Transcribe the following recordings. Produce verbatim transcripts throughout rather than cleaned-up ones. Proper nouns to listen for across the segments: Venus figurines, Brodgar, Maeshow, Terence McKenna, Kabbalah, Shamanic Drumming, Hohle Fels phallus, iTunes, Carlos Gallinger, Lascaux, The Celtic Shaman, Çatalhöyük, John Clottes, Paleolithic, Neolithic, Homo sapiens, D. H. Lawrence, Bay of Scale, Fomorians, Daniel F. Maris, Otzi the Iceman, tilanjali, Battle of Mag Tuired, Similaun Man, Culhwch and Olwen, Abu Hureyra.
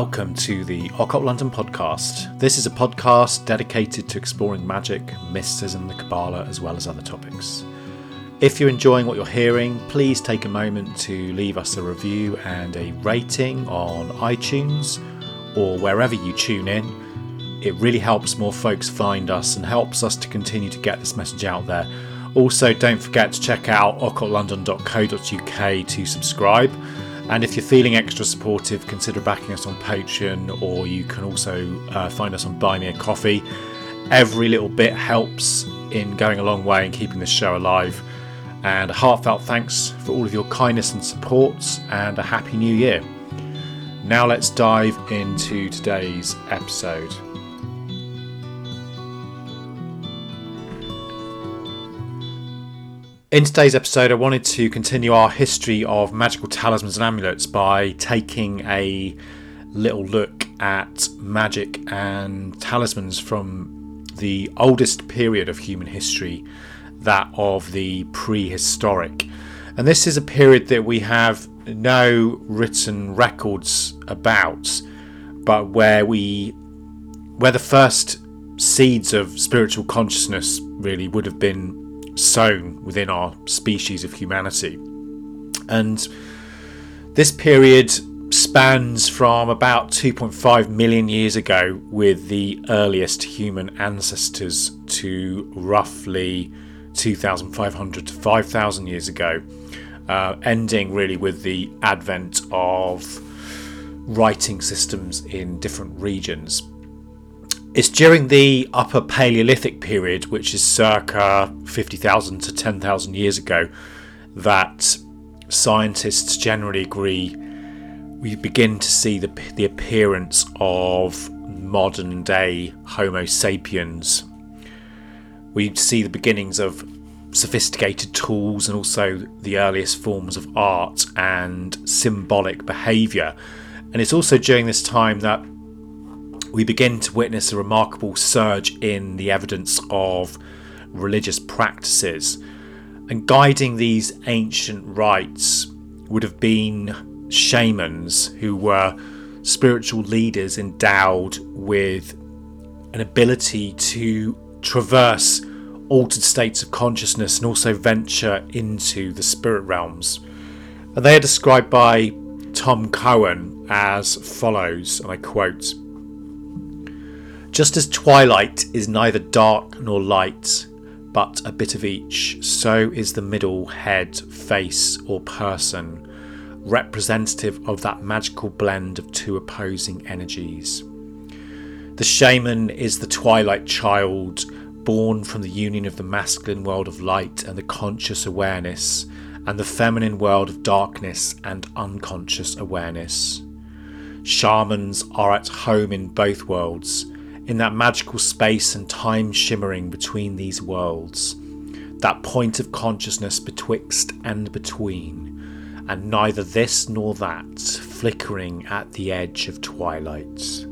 Welcome to the Occult London Podcast. This is a podcast dedicated to exploring magic, mysticism, the Kabbalah, as well as other topics. If you're enjoying what you're hearing, please take a moment to leave us a review and a rating on iTunes or wherever you tune in. It really helps more folks find us and helps us to continue to get this message out there. Also, don't forget to check out occult london dot co dot U K to subscribe. And if you're feeling extra supportive, consider backing us on Patreon, or you can also uh, find us on Buy Me a Coffee. Every little bit helps in going a long way and keeping the show alive. And a heartfelt thanks for all of your kindness and supports, and a happy new year. Now let's dive into today's episode. In today's episode, I wanted to continue our history of magical talismans and amulets by taking a little look at magic and talismans from the oldest period of human history, that of the prehistoric. And this is a period that we have no written records about, but where we, where the first seeds of spiritual consciousness really would have been sown within our species of humanity. And this period spans from about two point five million years ago with the earliest human ancestors to roughly two thousand five hundred to five thousand years ago, uh, ending really with the advent of writing systems in different regions. It's during the Upper Paleolithic period, which is circa fifty thousand to ten thousand years ago, that scientists generally agree we begin to see the, the appearance of modern-day Homo sapiens. We see the beginnings of sophisticated tools and also the earliest forms of art and symbolic behaviour. And it's also during this time that we begin to witness a remarkable surge in the evidence of religious practices. And guiding these ancient rites would have been shamans, who were spiritual leaders endowed with an ability to traverse altered states of consciousness and also venture into the spirit realms. And they are described by Tom Cohen as follows, and I quote, "Just as twilight is neither dark nor light, but a bit of each, so is the middle head, face or person, representative of that magical blend of two opposing energies. The shaman is the twilight child, born from the union of the masculine world of light and the conscious awareness, and the feminine world of darkness and unconscious awareness. Shamans are at home in both worlds, in that magical space and time shimmering between these worlds, that point of consciousness betwixt and between, and neither this nor that, flickering at the edge of twilight."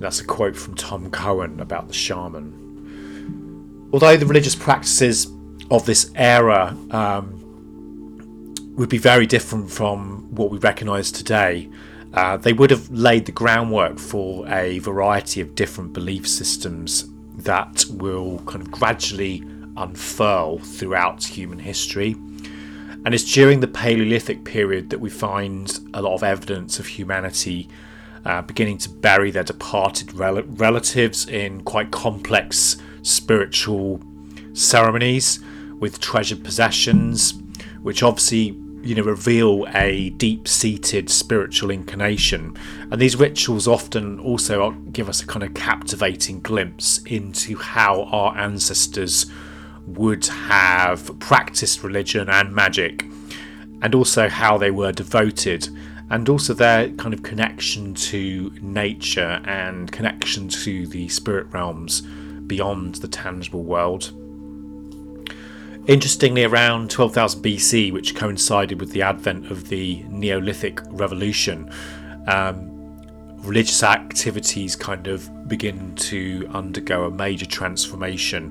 That's a quote from Tom Cohen about the shaman. Although the religious practices of this era um, would be very different from what we recognise today, Uh, they would have laid the groundwork for a variety of different belief systems that will kind of gradually unfurl throughout human history. And it's during the Paleolithic period that we find a lot of evidence of humanity uh, beginning to bury their departed rel- relatives in quite complex spiritual ceremonies with treasured possessions, which obviously you know, reveal a deep-seated spiritual inclination. And these rituals often also give us a kind of captivating glimpse into how our ancestors would have practiced religion and magic, and also how they were devoted, and also their kind of connection to nature and connection to the spirit realms beyond the tangible world. Interestingly, around twelve thousand B C, which coincided with the advent of the Neolithic Revolution, um, religious activities kind of begin to undergo a major transformation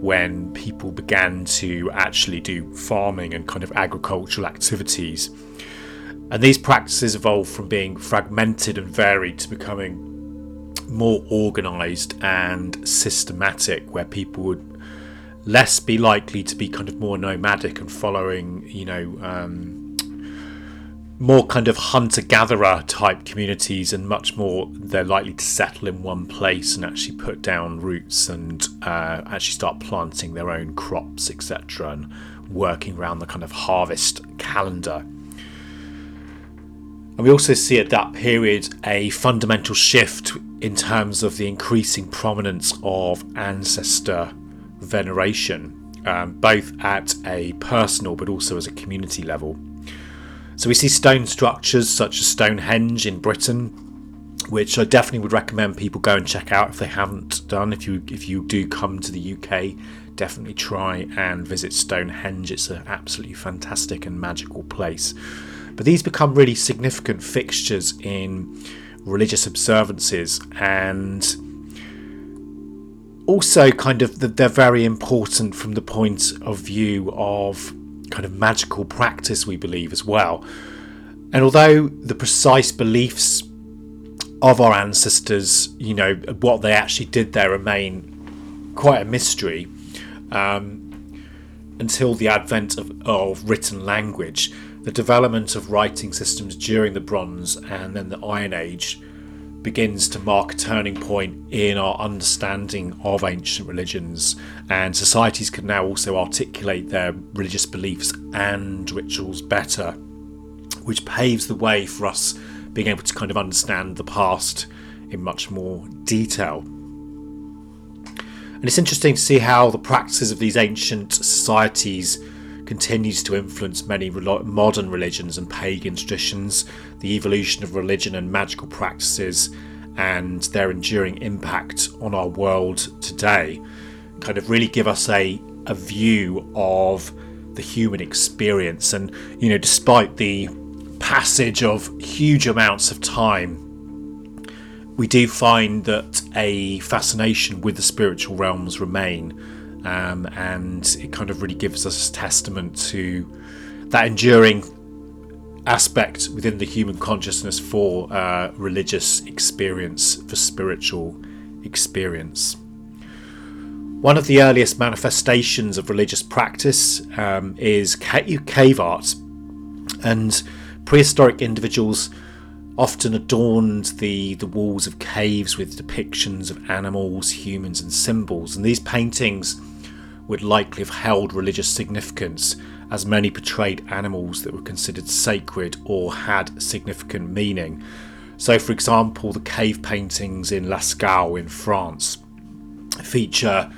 when people began to actually do farming and kind of agricultural activities. And these practices evolved from being fragmented and varied to becoming more organised and systematic, where people would less be likely to be kind of more nomadic and following, you know, um, more kind of hunter-gatherer type communities, and much more they're likely to settle in one place and actually put down roots and uh, actually start planting their own crops, et cetera, and working around the kind of harvest calendar. And we also see at that period a fundamental shift in terms of the increasing prominence of ancestor veneration, um, both at a personal but also as a community level. So we see stone structures such as Stonehenge in Britain, which I definitely would recommend people go and check out if they haven't done. If you if you do come to the U K, definitely try and visit Stonehenge. It's an absolutely fantastic and magical place. But these become really significant fixtures in religious observances, and also kind of they're very important from the point of view of kind of magical practice, we believe, as well. And although the precise beliefs of our ancestors, you know, what they actually did there, remain quite a mystery um, until the advent of, of written language, the development of writing systems during the Bronze and then the Iron Age begins to mark a turning point in our understanding of ancient religions, and societies can now also articulate their religious beliefs and rituals better, which paves the way for us being able to kind of understand the past in much more detail. And it's interesting to see how the practices of these ancient societies continues to influence many modern religions and pagan traditions, the evolution of religion and magical practices, and their enduring impact on our world today, kind of really give us a, a view of the human experience. And, you know, despite the passage of huge amounts of time, we do find that a fascination with the spiritual realms remain. Um, and it kind of really gives us testament to that enduring aspect within the human consciousness for uh, religious experience, for spiritual experience. One of the earliest manifestations of religious practice um, is cave art, and prehistoric individuals often adorned the, the walls of caves with depictions of animals, humans and symbols, and these paintings would likely have held religious significance, as many portrayed animals that were considered sacred or had significant meaning. So, for example, the cave paintings in Lascaux in France feature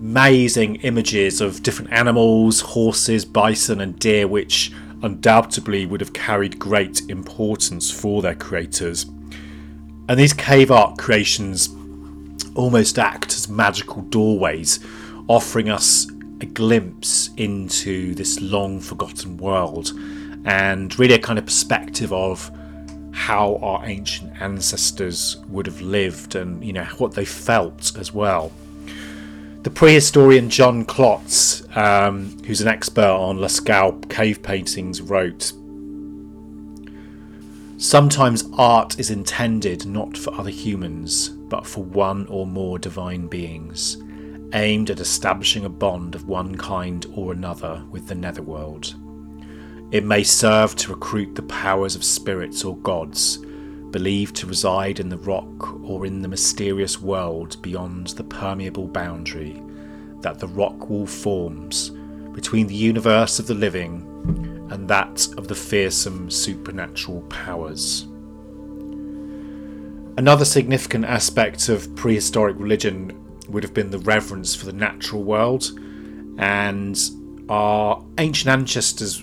amazing images of different animals, horses, bison and deer, which undoubtedly would have carried great importance for their creators. And these cave art creations almost act as magical doorways, offering us a glimpse into this long forgotten world, and really a kind of perspective of how our ancient ancestors would have lived, and, you know, what they felt as well. The prehistorian John Clottes, um, who's an expert on Lascaux cave paintings, wrote, "Sometimes art is intended not for other humans, but for one or more divine beings, aimed at establishing a bond of one kind or another with the netherworld. It may serve to recruit the powers of spirits or gods, believed to reside in the rock or in the mysterious world beyond the permeable boundary that the rock wall forms between the universe of the living and that of the fearsome supernatural powers." Another significant aspect of prehistoric religion would have been the reverence for the natural world, and our ancient ancestors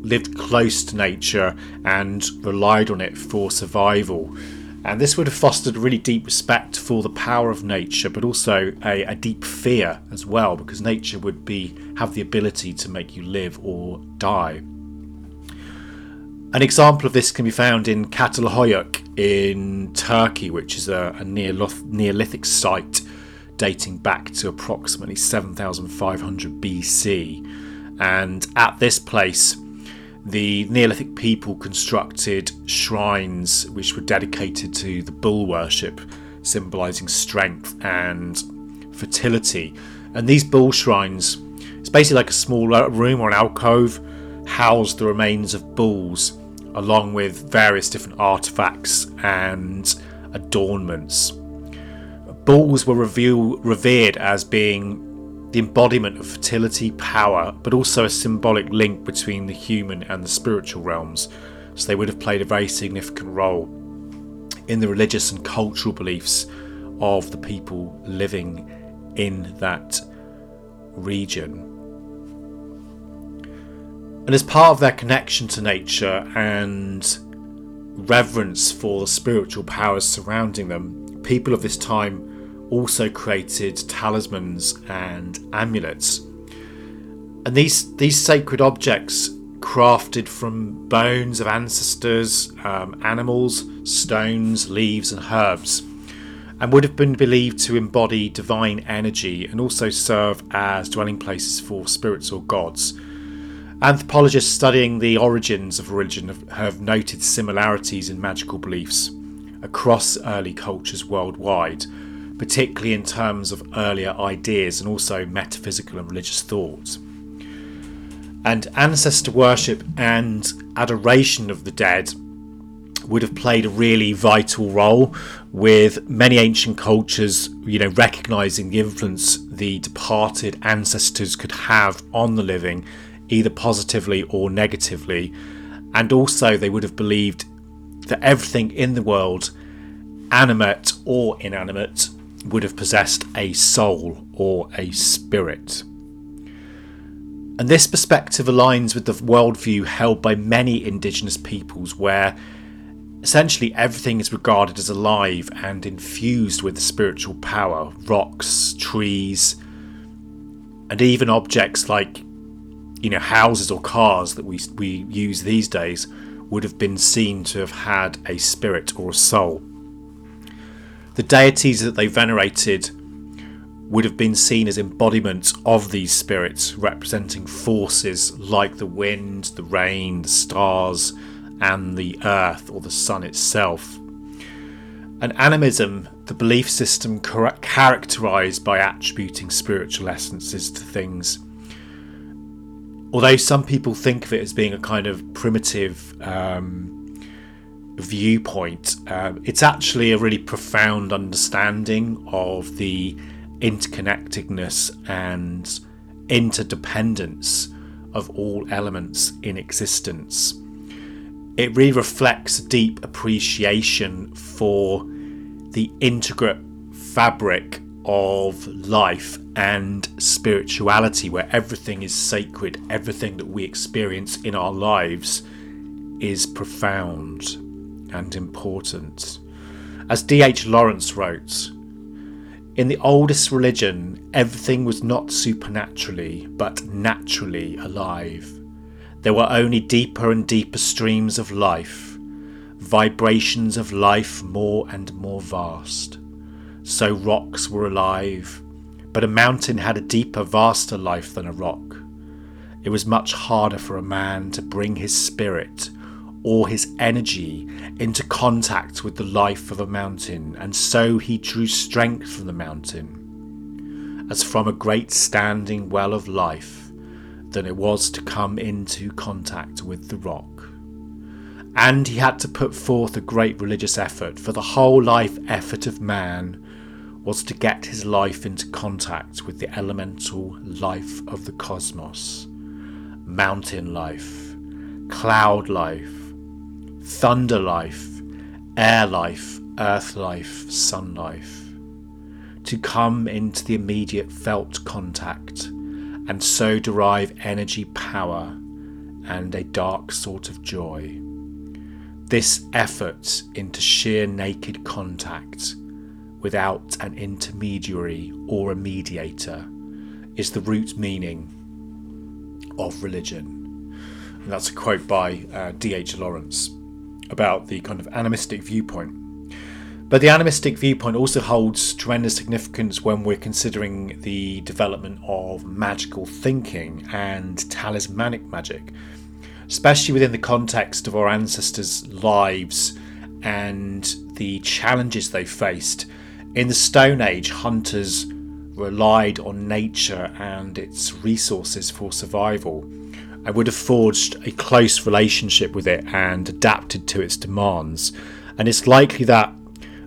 lived close to nature and relied on it for survival, and this would have fostered a really deep respect for the power of nature, but also a, a deep fear as well, because nature would be have the ability to make you live or die. An example of this can be found in Çatalhöyük in Turkey, which is a, a Neolithic site dating back to approximately seven thousand five hundred B C, and at this place the Neolithic people constructed shrines which were dedicated to the bull worship, symbolising strength and fertility. And these bull shrines, it's basically like a small room or an alcove, housed the remains of bulls along with various different artefacts and adornments. Bulls were reveal, revered as being the embodiment of fertility, power, but also a symbolic link between the human and the spiritual realms, so they would have played a very significant role in the religious and cultural beliefs of the people living in that region. And as part of their connection to nature and reverence for the spiritual powers surrounding them, people of this time also created talismans and amulets, and these these sacred objects, crafted from bones of ancestors, um, animals, stones, leaves and herbs, and would have been believed to embody divine energy and also serve as dwelling places for spirits or gods. Anthropologists studying the origins of religion have, have noted similarities in magical beliefs across early cultures worldwide, particularly in terms of earlier ideas and also metaphysical and religious thoughts. And ancestor worship and adoration of the dead would have played a really vital role, with many ancient cultures, you know, recognising the influence the departed ancestors could have on the living, either positively or negatively. And also they would have believed that everything in the world, animate or inanimate, would have possessed a soul or a spirit. And this perspective aligns with the worldview held by many indigenous peoples, where essentially everything is regarded as alive and infused with spiritual power. Rocks, trees, and even objects like, you know, houses or cars that we, we use these days would have been seen to have had a spirit or a soul. The deities that they venerated would have been seen as embodiments of these spirits, representing forces like the wind, the rain, the stars, and the earth or the sun itself. And animism, the belief system characterised by attributing spiritual essences to things. Although some people think of it as being a kind of primitive um, viewpoint, uh, it's actually a really profound understanding of the interconnectedness and interdependence of all elements in existence. It really reflects a deep appreciation for the intricate fabric of life and spirituality, where everything is sacred, everything that we experience in our lives is profound and important. As D. H. Lawrence wrote, "In the oldest religion, everything was not supernaturally, but naturally alive. There were only deeper and deeper streams of life, vibrations of life more and more vast. So rocks were alive, but a mountain had a deeper, vaster life than a rock. It was much harder for a man to bring his spirit or his energy into contact with the life of a mountain, and so he drew strength from the mountain, as from a great standing well of life, than it was to come into contact with the rock. And he had to put forth a great religious effort, for the whole life effort of man was to get his life into contact with the elemental life of the cosmos, mountain life, cloud life, thunder life, air life, earth life, sun life, to come into the immediate felt contact, and so derive energy, power, and a dark sort of joy. This effort into sheer naked contact, without an intermediary or a mediator, is the root meaning of religion." And that's a quote by uh, D H Lawrence about the kind of animistic viewpoint. But the animistic viewpoint also holds tremendous significance when we're considering the development of magical thinking and talismanic magic. especially within the context of our ancestors' lives and the challenges they faced. In the Stone Age, hunters relied on nature and its resources for survival, and would have forged a close relationship with it and adapted to its demands. And it's likely that,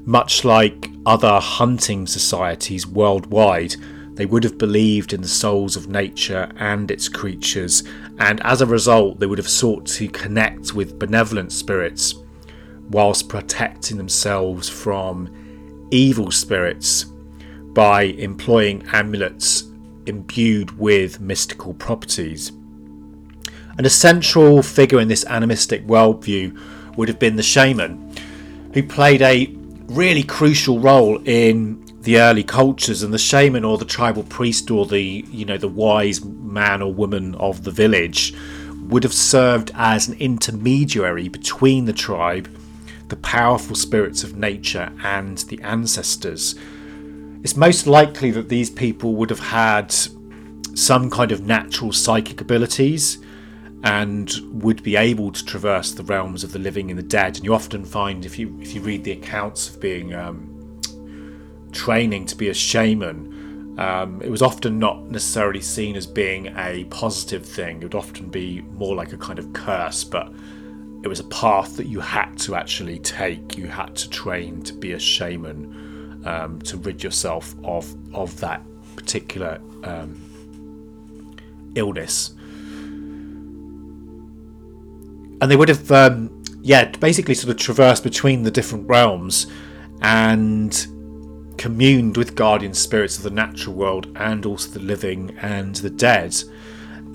much like other hunting societies worldwide, they would have believed in the souls of nature and its creatures, and as a result they would have sought to connect with benevolent spirits whilst protecting themselves from evil spirits by employing amulets imbued with mystical properties. An essential figure in this animistic worldview would have been the shaman, who played a really crucial role in the early cultures. And the shaman, or the tribal priest, or the, you know, the wise man or woman of the village, would have served as an intermediary between the tribe, the powerful spirits of nature, and the ancestors. It's most likely that these people would have had some kind of natural psychic abilities and would be able to traverse the realms of the living and the dead. And you often find, if you if you read the accounts of being um, training to be a shaman, um, it was often not necessarily seen as being a positive thing. It would often be more like a kind of curse, but it was a path that you had to actually take. You had to train to be a shaman um, to rid yourself of of that particular um, illness. And they would have, um, yeah, basically sort of traversed between the different realms and communed with guardian spirits of the natural world and also the living and the dead.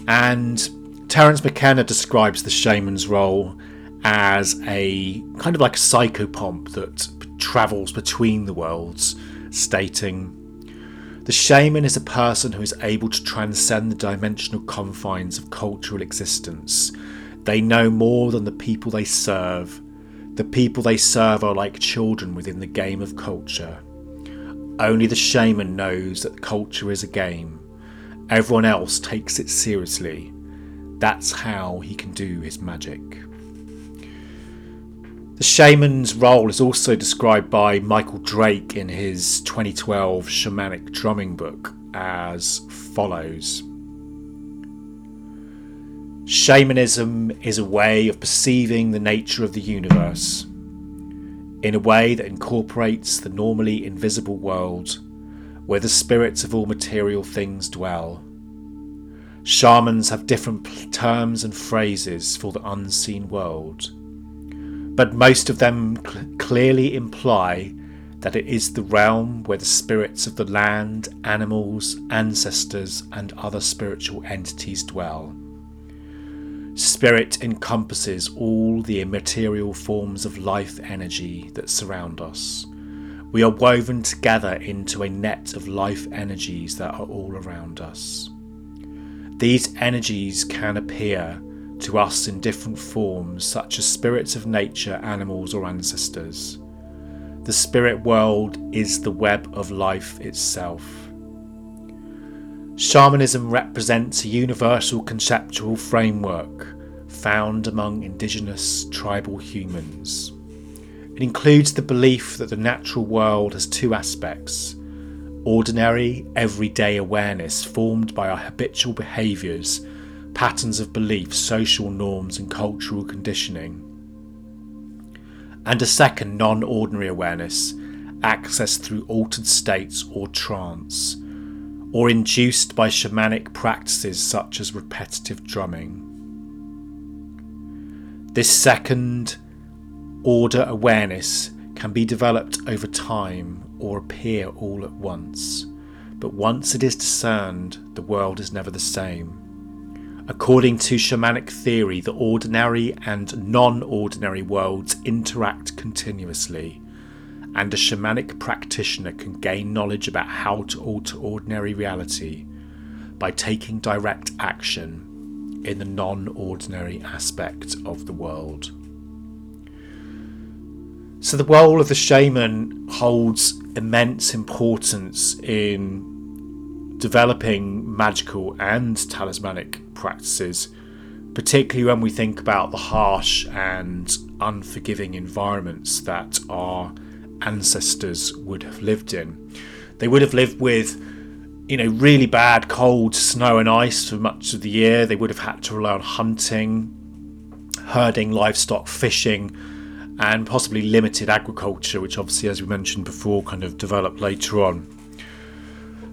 And Terence McKenna describes the shaman's role as a kind of like a psychopomp that travels between the worlds, stating, "The shaman is a person who is able to transcend the dimensional confines of cultural existence. They know more than the people they serve. The people they serve are like children within the game of culture. Only the shaman knows that culture is a game. Everyone else takes it seriously. That's how he can do his magic." The shaman's role is also described by Michael Drake in his twenty twelve Shamanic Drumming book as follows. "Shamanism is a way of perceiving the nature of the universe in a way that incorporates the normally invisible world where the spirits of all material things dwell. Shamans have different terms and phrases for the unseen world, but most of them cl- clearly imply that it is the realm where the spirits of the land, animals, ancestors, and other spiritual entities dwell. Spirit encompasses all the immaterial forms of life energy that surround us. We are woven together into a net of life energies that are all around us. These energies can appear to us in different forms, such as spirits of nature, animals, or ancestors. The spirit world is the web of life itself. Shamanism represents a universal conceptual framework found among indigenous tribal humans. It includes the belief that the natural world has two aspects: ordinary, everyday awareness formed by our habitual behaviours, patterns of belief, social norms and cultural conditioning, and a second, non-ordinary awareness, accessed through altered states or trance, or induced by shamanic practices such as repetitive drumming. This second order awareness can be developed over time or appear all at once, but once it is discerned, the world is never the same. According to shamanic theory, the ordinary and non-ordinary worlds interact continuously, and a shamanic practitioner can gain knowledge about how to alter ordinary reality by taking direct action in the non-ordinary aspect of the world." So the role of the shaman holds immense importance in developing magical and talismanic practices particularly when we think about the harsh and unforgiving environments that our ancestors would have lived in. They would have lived with, you know, really bad cold, snow and ice for much of the year. They would have had to rely on hunting, herding livestock, fishing, and possibly limited agriculture, which obviously, as we mentioned before, kind of developed later on.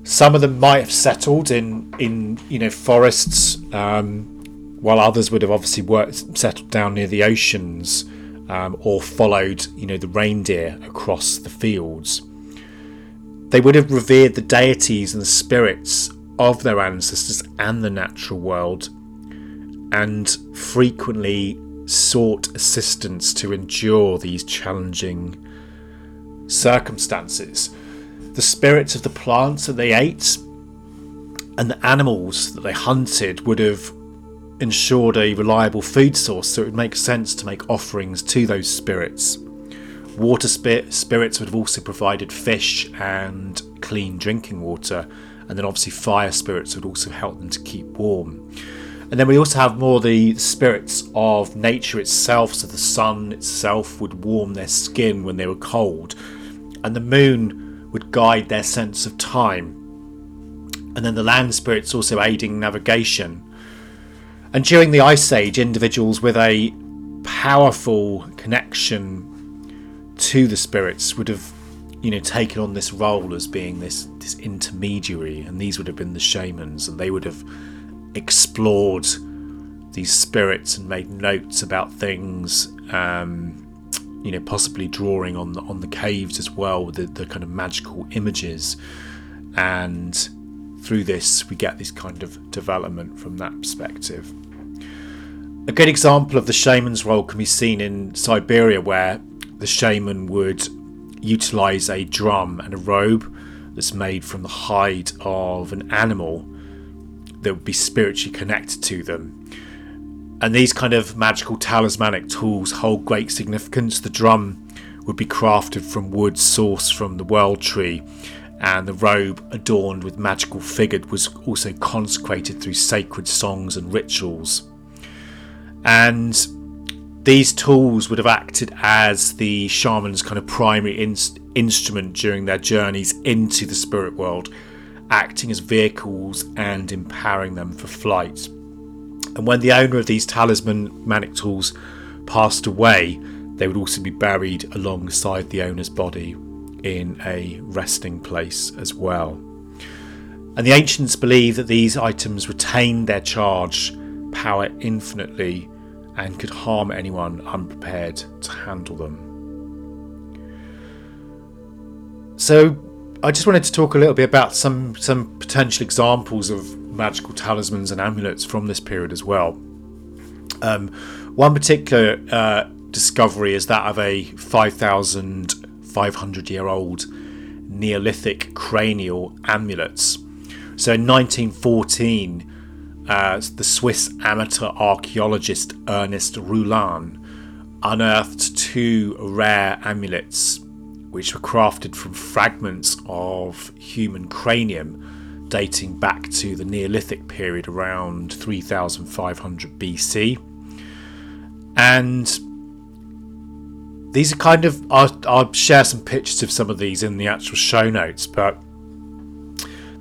Some of them might have settled in, in you know, forests, um, while others would have obviously worked, settled down near the oceans, um, or followed, you know, the reindeer across the fields. They would have revered the deities and the spirits of their ancestors and the natural world, and frequently sought assistance to endure these challenging circumstances. The spirits of the plants that they ate and the animals that they hunted would have ensured a reliable food source, so it would make sense to make offerings to those spirits. Water spir- spirits would have also provided fish and clean drinking water, and then obviously fire spirits would also help them to keep warm. And then we also have more the spirits of nature itself, so the sun itself would warm their skin when they were cold, and the moon would guide their sense of time. And then the land spirits also aiding navigation. And during the Ice Age, individuals with a powerful connection to the spirits would have, you know, taken on this role as being this, this intermediary, and these would have been the shamans, and they would have explored these spirits and made notes about things, um, you know, possibly drawing on the, on the caves as well, with the, the kind of magical images. And through this, we get this kind of development from that perspective. A good example of the shaman's role can be seen in Siberia, where the shaman would utilize a drum and a robe that's made from the hide of an animal that would be spiritually connected to them. And these kind of magical talismanic tools hold great significance. The drum would be crafted from wood sourced from the world tree, and the robe, adorned with magical figures, was also consecrated through sacred songs and rituals. And these tools would have acted as the shaman's kind of primary in- instrument during their journeys into the spirit world, acting as vehicles and empowering them for flight. And when the owner of these talismanic tools passed away, they would also be buried alongside the owner's body in a resting place as well. And the ancients believed that these items retained their charge, power infinitely, and could harm anyone unprepared to handle them. So I just wanted to talk a little bit about some, some potential examples of magical talismans and amulets from this period as well. Um, one particular uh, discovery is that of a five thousand five hundred year old Neolithic cranial amulets. So in nineteen fourteen, uh, the Swiss amateur archaeologist Ernest Rouland unearthed two rare amulets which were crafted from fragments of human cranium dating back to the Neolithic period around three thousand five hundred B C. And these are kind of, I'll, I'll share some pictures of some of these in the actual show notes, but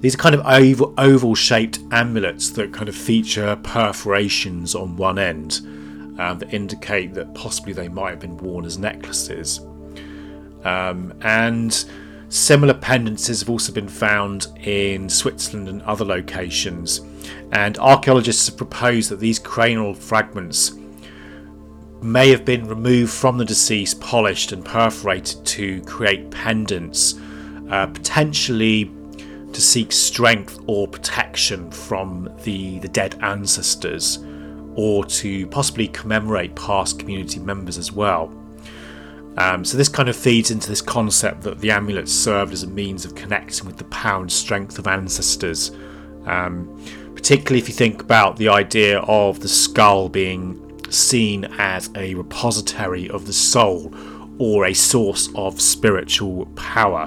these are kind of oval, oval shaped amulets that kind of feature perforations on one end um, that indicate that possibly they might have been worn as necklaces. Um, and similar pendances have also been found in Switzerland and other locations, and archaeologists have proposed that these cranial fragments may have been removed from the deceased, polished and perforated to create pendants, uh, potentially to seek strength or protection from the, the dead ancestors, or to possibly commemorate past community members as well. Um, so this kind of feeds into this concept that the amulets served as a means of connecting with the power and strength of ancestors, um, particularly if you think about the idea of the skull being seen as a repository of the soul or a source of spiritual power.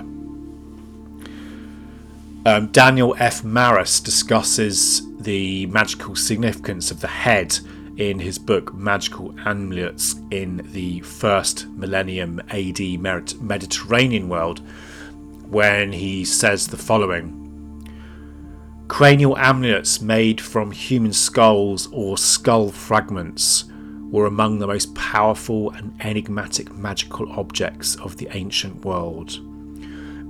Um, Daniel F. Maris discusses the magical significance of the head in his book Magical Amulets in the First Millennium A D Mediterranean World, when he says the following: cranial amulets made from human skulls or skull fragments were among the most powerful and enigmatic magical objects of the ancient world.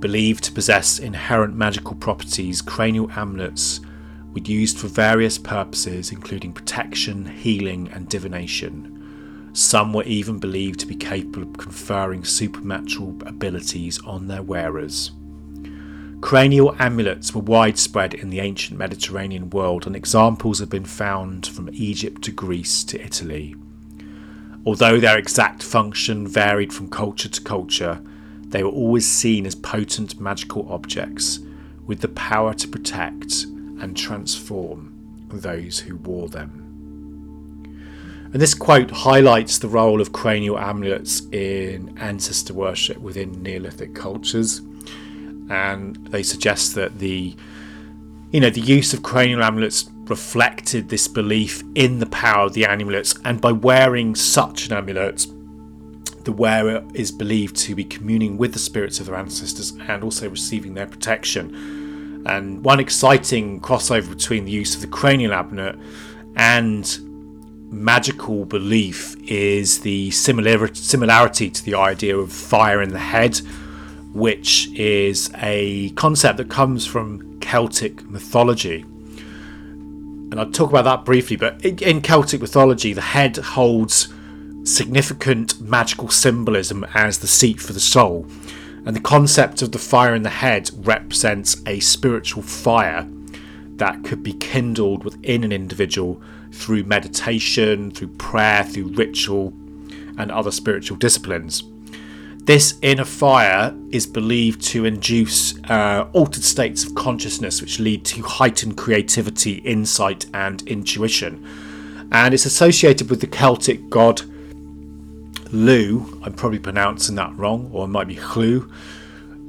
Believed to possess inherent magical properties, cranial amulets were used for various purposes, including protection, healing, and divination. Some were even believed to be capable of conferring supernatural abilities on their wearers. Cranial amulets were widespread in the ancient Mediterranean world, and examples have been found from Egypt to Greece to Italy. Although their exact function varied from culture to culture, they were always seen as potent magical objects with the power to protect and transform those who wore them. And this quote highlights the role of cranial amulets in ancestor worship within Neolithic cultures. And they suggest that the, you know, the use of cranial amulets reflected this belief in the power of the amulets, and by wearing such an amulet, the wearer is believed to be communing with the spirits of their ancestors and also receiving their protection. And one exciting crossover between the use of the cranial amulet and magical belief is the similar similarity to the idea of fire in the head, which is a concept that comes from Celtic mythology. And I'll talk about that briefly, but in Celtic mythology, the head holds significant magical symbolism as the seat for the soul. And the concept of the fire in the head represents a spiritual fire that could be kindled within an individual through meditation, through prayer, through ritual, and other spiritual disciplines. This inner fire is believed to induce uh, altered states of consciousness, which lead to heightened creativity, insight, and intuition. And it's associated with the Celtic god Lu, I'm probably pronouncing that wrong, or it might be Hlu,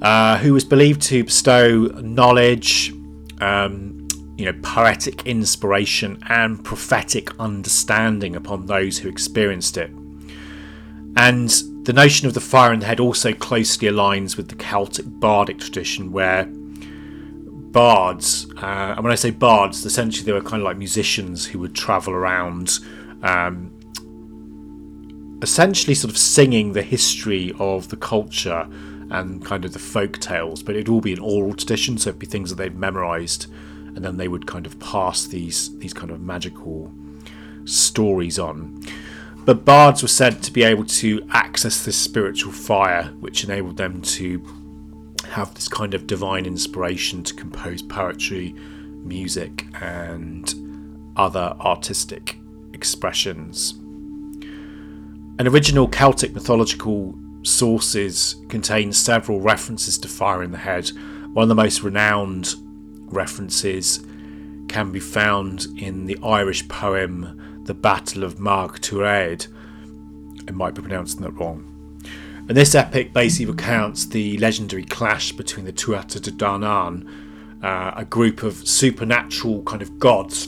uh, who was believed to bestow knowledge, um, you know, poetic inspiration, and prophetic understanding upon those who experienced it. And the notion of the fire in the head also closely aligns with the Celtic bardic tradition, where bards, uh, and when I say bards, essentially they were kind of like musicians who would travel around, um, essentially sort of singing the history of the culture and kind of the folk tales, but it'd all be an oral tradition, so it'd be things that they'd memorized, and then they would kind of pass these, these kind of magical stories on. But bards were said to be able to access this spiritual fire, which enabled them to have this kind of divine inspiration to compose poetry, music, and other artistic expressions. And original Celtic mythological sources contain several references to fire in the head. One of the most renowned references can be found in the Irish poem The Battle of Mag Tuired. I might be pronouncing that wrong. And this epic basically recounts the legendary clash between the Tuatha de Danann, uh, a group of supernatural kind of gods,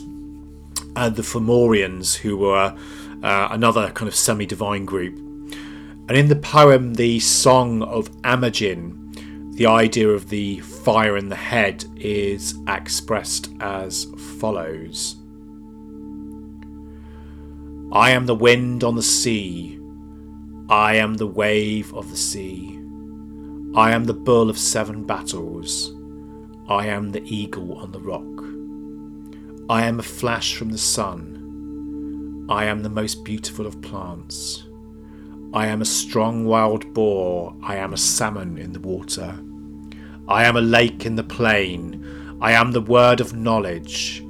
and the Fomorians, who were uh, another kind of semi-divine group. And in the poem, the Song of Amairgin, the idea of the fire in the head is expressed as follows: I am the wind on the sea, I am the wave of the sea, I am the bull of seven battles, I am the eagle on the rock, I am a flash from the sun, I am the most beautiful of plants, I am a strong wild boar, I am a salmon in the water, I am a lake in the plain, I am the word of knowledge,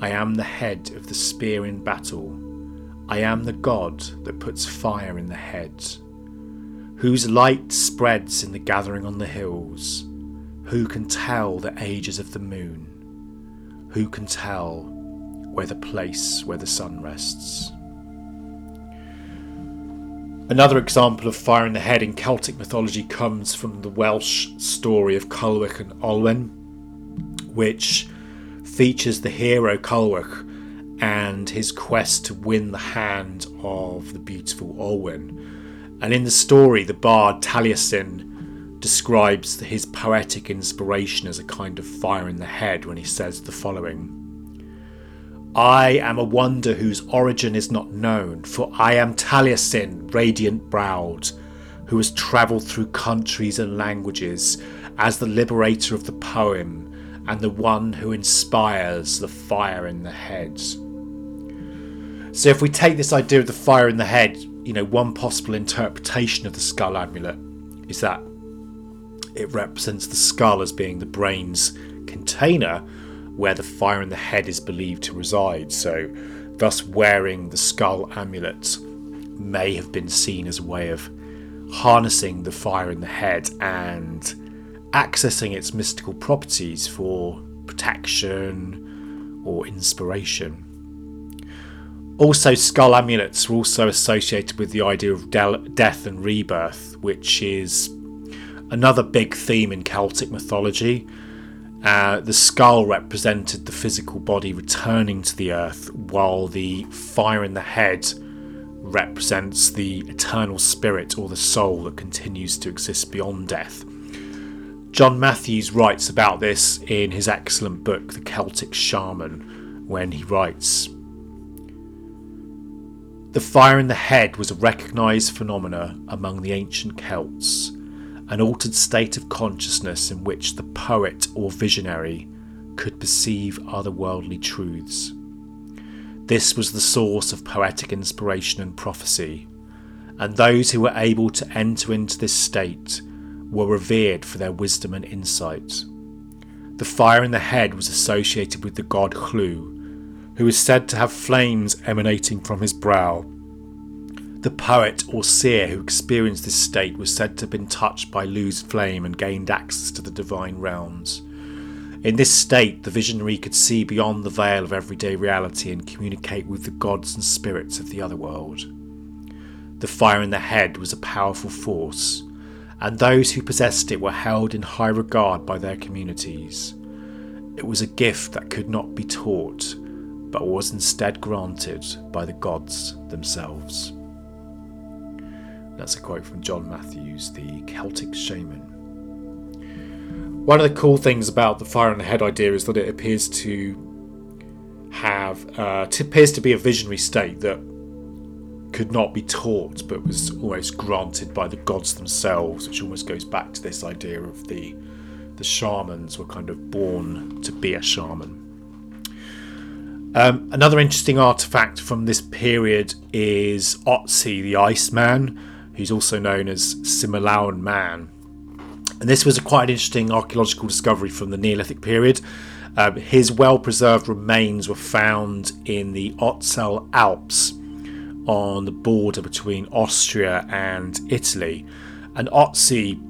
I am the head of the spear in battle, I am the god that puts fire in the head, whose light spreads in the gathering on the hills, who can tell the ages of the moon, who can tell where the place where the sun rests. Another example of fire in the head in Celtic mythology comes from the Welsh story of Culhwch and Olwen, which features the hero Culhwch and his quest to win the hand of the beautiful Olwen. And in the story, the bard Taliesin describes his poetic inspiration as a kind of fire in the head when he says the following: "I am a wonder whose origin is not known, for I am Taliesin, radiant-browed, who has travelled through countries and languages as the liberator of the poem and the one who inspires the fire in the head." So if we take this idea of the fire in the head, you know, one possible interpretation of the skull amulet is that it represents the skull as being the brain's container where the fire in the head is believed to reside. So thus wearing the skull amulet may have been seen as a way of harnessing the fire in the head and accessing its mystical properties for protection or inspiration. Also, skull amulets were also associated with the idea of de- death and rebirth, which is another big theme in Celtic mythology. Uh, the skull represented the physical body returning to the earth, while the fire in the head represents the eternal spirit or the soul that continues to exist beyond death. John Matthews writes about this in his excellent book, The Celtic Shaman, when he writes, "The fire in the head was a recognised phenomena among the ancient Celts, an altered state of consciousness in which the poet or visionary could perceive otherworldly truths. This was the source of poetic inspiration and prophecy, and those who were able to enter into this state were revered for their wisdom and insight. The fire in the head was associated with the god Chlu, who is said to have flames emanating from his brow. The poet or seer who experienced this state was said to have been touched by Lu's flame and gained access to the divine realms. In this state, the visionary could see beyond the veil of everyday reality and communicate with the gods and spirits of the other world. The fire in the head was a powerful force, and those who possessed it were held in high regard by their communities. It was a gift that could not be taught, but was instead granted by the gods themselves." That's a quote from John Matthews, the Celtic Shaman. One of the cool things about the fire in the head idea is that it appears to have, uh, it appears to be a visionary state that could not be taught, but was almost granted by the gods themselves, which almost goes back to this idea of the the shamans were kind of born to be a shaman. Um, another interesting artefact from this period is Otzi the Iceman, who's also known as Similaun Man. And this was a quite an interesting archaeological discovery from the Neolithic period. Um, his well-preserved remains were found in the Otzel Alps on the border between Austria and Italy. And Otzi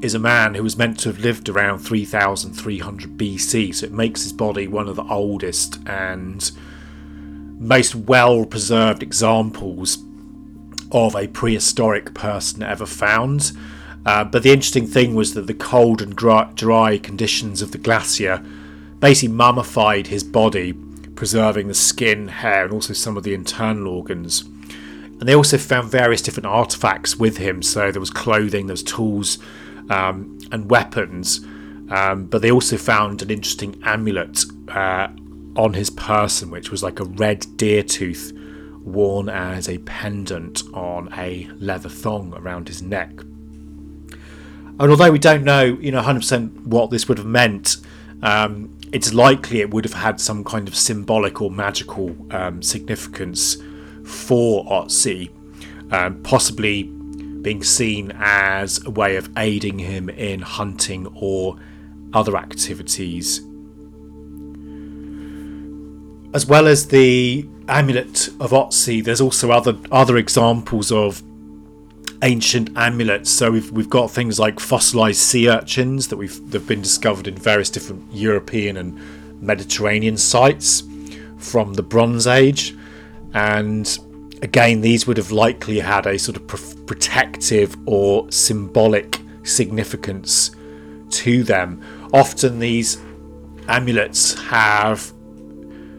is a man who was meant to have lived around three thousand three hundred B C, so it makes his body one of the oldest and most well-preserved examples of a prehistoric person ever found. Uh, but the interesting thing was that the cold and dry, dry conditions of the glacier basically mummified his body, preserving the skin, hair, and also some of the internal organs. And they also found various different artefacts with him, so there was clothing, there was tools, Um, and weapons, um, but they also found an interesting amulet uh, on his person, which was like a red deer tooth worn as a pendant on a leather thong around his neck. And although we don't know, you know, one hundred percent what this would have meant, um, it's likely it would have had some kind of symbolic or magical um, significance for Otzi, um, possibly being seen as a way of aiding him in hunting or other activities. As well as the amulet of Otzi, there's also other other examples of ancient amulets. So we've, we've got things like fossilised sea urchins that we've they've been discovered in various different European and Mediterranean sites from the Bronze Age, and again, these would have likely had a sort of pr- protective or symbolic significance to them. Often these amulets have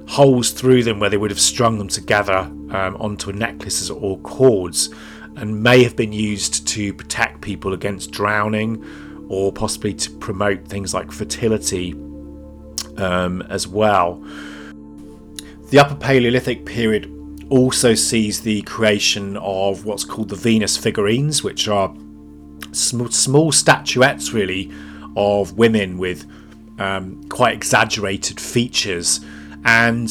holes through them where they would have strung them together um, onto necklaces or cords, and may have been used to protect people against drowning, or possibly to promote things like fertility um, as well. The Upper Paleolithic period also sees the creation of what's called the Venus figurines, which are small, small statuettes really of women with um, quite exaggerated features, and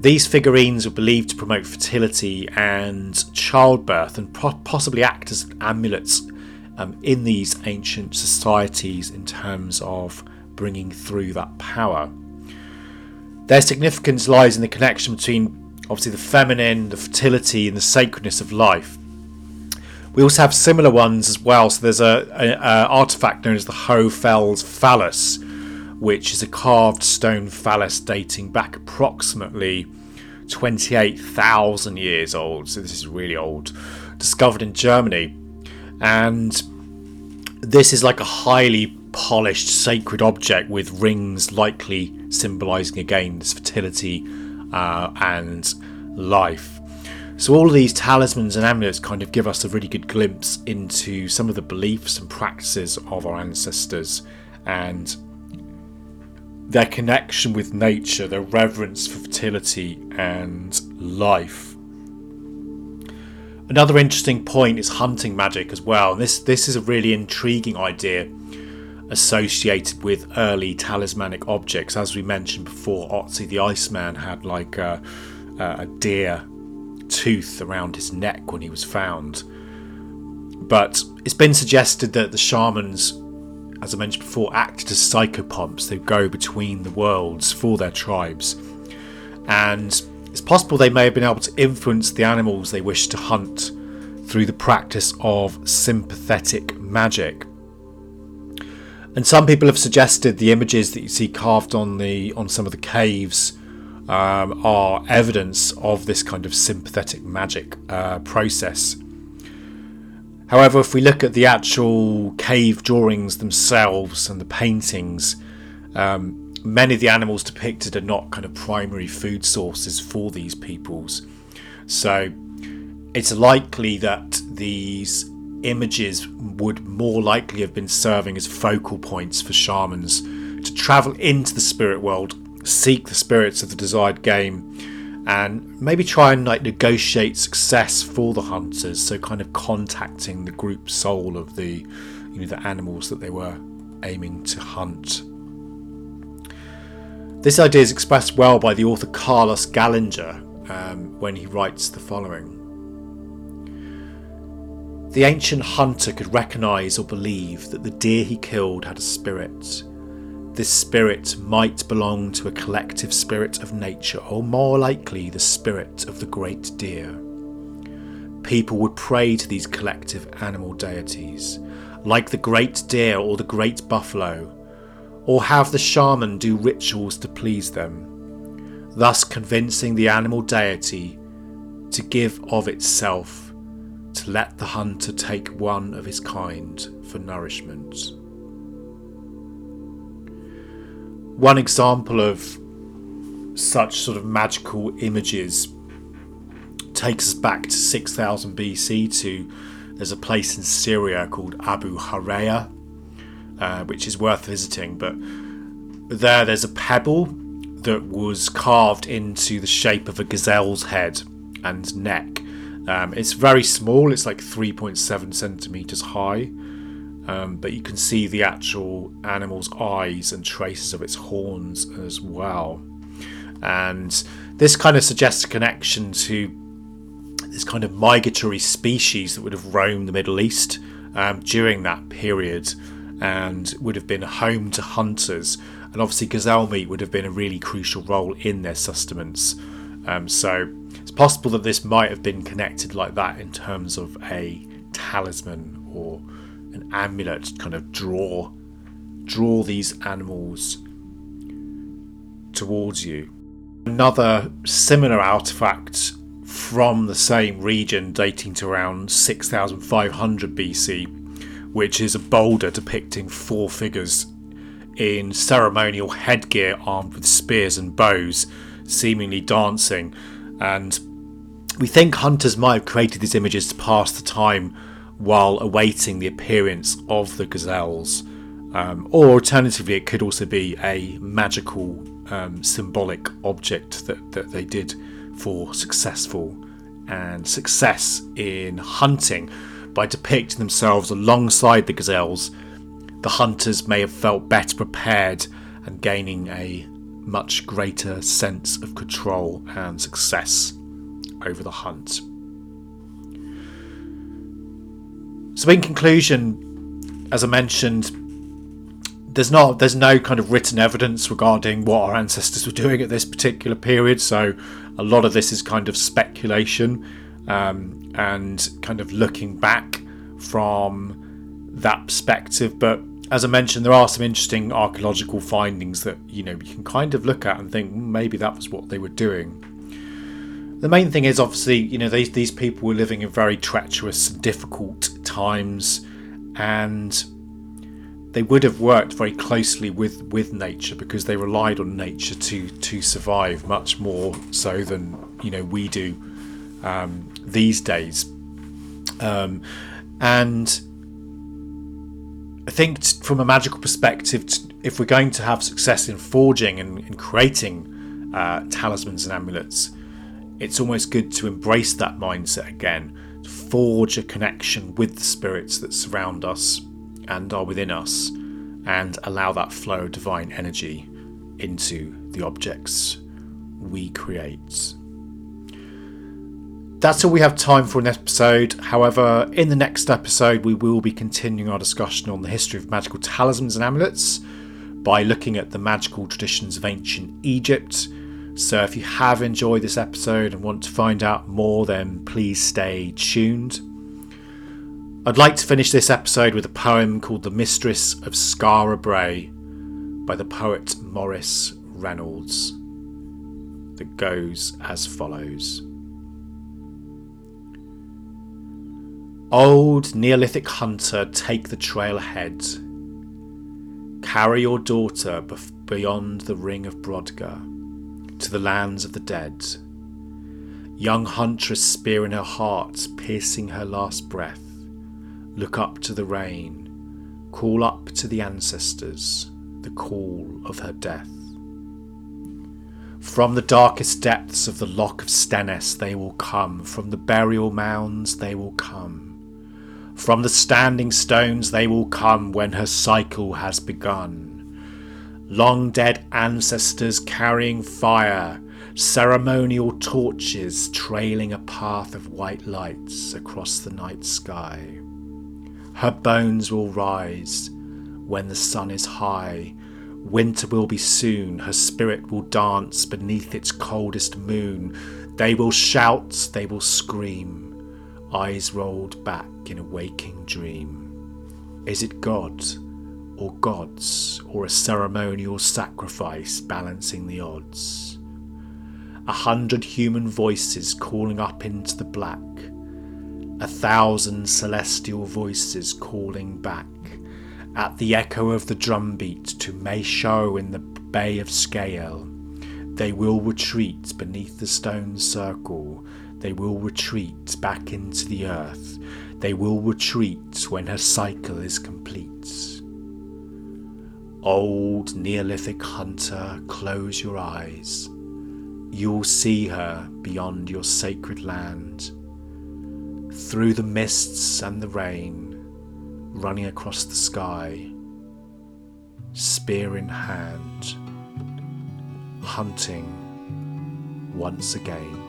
these figurines were believed to promote fertility and childbirth, and po- possibly act as amulets um, in these ancient societies in terms of bringing through that power. Their significance lies in the connection between obviously the feminine, the fertility and the sacredness of life. We also have similar ones as well. So there's a, a, a artifact known as the Hohle Fels phallus, which is a carved stone phallus dating back approximately twenty-eight thousand years old. So this is really old, discovered in Germany. And this is like a highly polished sacred object with rings, likely symbolizing again this fertility Uh, and life. So all of these talismans and amulets kind of give us a really good glimpse into some of the beliefs and practices of our ancestors and their connection with nature, their reverence for fertility and life. Another interesting point is hunting magic as well. This, this is a really intriguing idea associated with early talismanic objects. As we mentioned before, Otzi the Iceman had like a, a deer tooth around his neck when he was found. But it's been suggested that the shamans, as I mentioned before, acted as psychopomps. They go between the worlds for their tribes, and it's possible they may have been able to influence the animals they wished to hunt through the practice of sympathetic magic. And some people have suggested the images that you see carved on the on some of the caves um, are evidence of this kind of sympathetic magic uh, process. However, if we look at the actual cave drawings themselves and the paintings, um, many of the animals depicted are not kind of primary food sources for these peoples. So it's likely that these images would more likely have been serving as focal points for shamans to travel into the spirit world, seek the spirits of the desired game, and maybe try and like negotiate success for the hunters. So kind of contacting the group soul of the, you know, the animals that they were aiming to hunt. This idea is expressed well by the author Carlos Gallinger um, when he writes the following. The ancient hunter could recognise or believe that the deer he killed had a spirit. This spirit might belong to a collective spirit of nature, or more likely the spirit of the great deer. People would pray to these collective animal deities, like the great deer or the great buffalo, or have the shaman do rituals to please them, thus convincing the animal deity to give of itself, to let the hunter take one of his kind for nourishment. One example of such sort of magical images takes us back to six thousand B C to there's a place in Syria called Abu Hureyra, uh, which is worth visiting. But there there's a pebble that was carved into the shape of a gazelle's head and neck. Um, it's very small, it's like three point seven centimetres high, um, but you can see the actual animal's eyes and traces of its horns as well. And this kind of suggests a connection to this kind of migratory species that would have roamed the Middle East um, during that period and would have been home to hunters. And obviously gazelle meat would have been a really crucial role in their sustenance. Um, so it's possible that this might have been connected like that in terms of a talisman or an amulet to kind of draw, draw these animals towards you. Another similar artifact from the same region dating to around six thousand five hundred B C, which is a boulder depicting four figures in ceremonial headgear armed with spears and bows, seemingly dancing, and we think hunters might have created these images to pass the time while awaiting the appearance of the gazelles, um, or alternatively it could also be a magical um, symbolic object that, that they did for successful and success in hunting. By depicting themselves alongside the gazelles, the hunters may have felt better prepared and gaining a much greater sense of control and success over the hunt. So in conclusion, as I mentioned, there's not there's no kind of written evidence regarding what our ancestors were doing at this particular period, so a lot of this is kind of speculation um, and kind of looking back from that perspective. But as I mentioned, there are some interesting archaeological findings that, you know, you can kind of look at and think, well, maybe that was what they were doing. The main thing is, obviously, you know, these, these people were living in very treacherous and difficult times, and they would have worked very closely with, with nature, because they relied on nature to, to survive much more so than, you know, we do um, these days. Um, and I think from a magical perspective, if we're going to have success in forging and in creating uh, talismans and amulets, it's almost good to embrace that mindset again, to forge a connection with the spirits that surround us and are within us, and allow that flow of divine energy into the objects we create. That's all we have time for in this episode. However, in the next episode, we will be continuing our discussion on the history of magical talismans and amulets by looking at the magical traditions of ancient Egypt. So if you have enjoyed this episode and want to find out more, then please stay tuned. I'd like to finish this episode with a poem called The Mistress of Scarabray by the poet Morris Reynolds that goes as follows. Old Neolithic hunter, take the trail ahead. Carry your daughter beyond the ring of Brodgar, to the lands of the dead. Young huntress, spear in her heart, piercing her last breath. Look up to the rain, call up to the ancestors, the call of her death. From the darkest depths of the Loch of Stennis they will come, from the burial mounds they will come, from the standing stones they will come when her cycle has begun. Long dead ancestors carrying fire, ceremonial torches trailing a path of white lights across the night sky. Her bones will rise when the sun is high. Winter will be soon, her spirit will dance beneath its coldest moon. They will shout, they will scream, eyes rolled back in a waking dream. Is it God? Or gods, or a ceremonial sacrifice balancing the odds? A hundred human voices calling up into the black, a thousand celestial voices calling back, at the echo of the drumbeat to Maeshow in the Bay of Scale. They will retreat beneath the stone circle, they will retreat back into the earth, they will retreat when her cycle is complete. Old Neolithic hunter, close your eyes. You will see her beyond your sacred land, through the mists and the rain, running across the sky, spear in hand, hunting once again.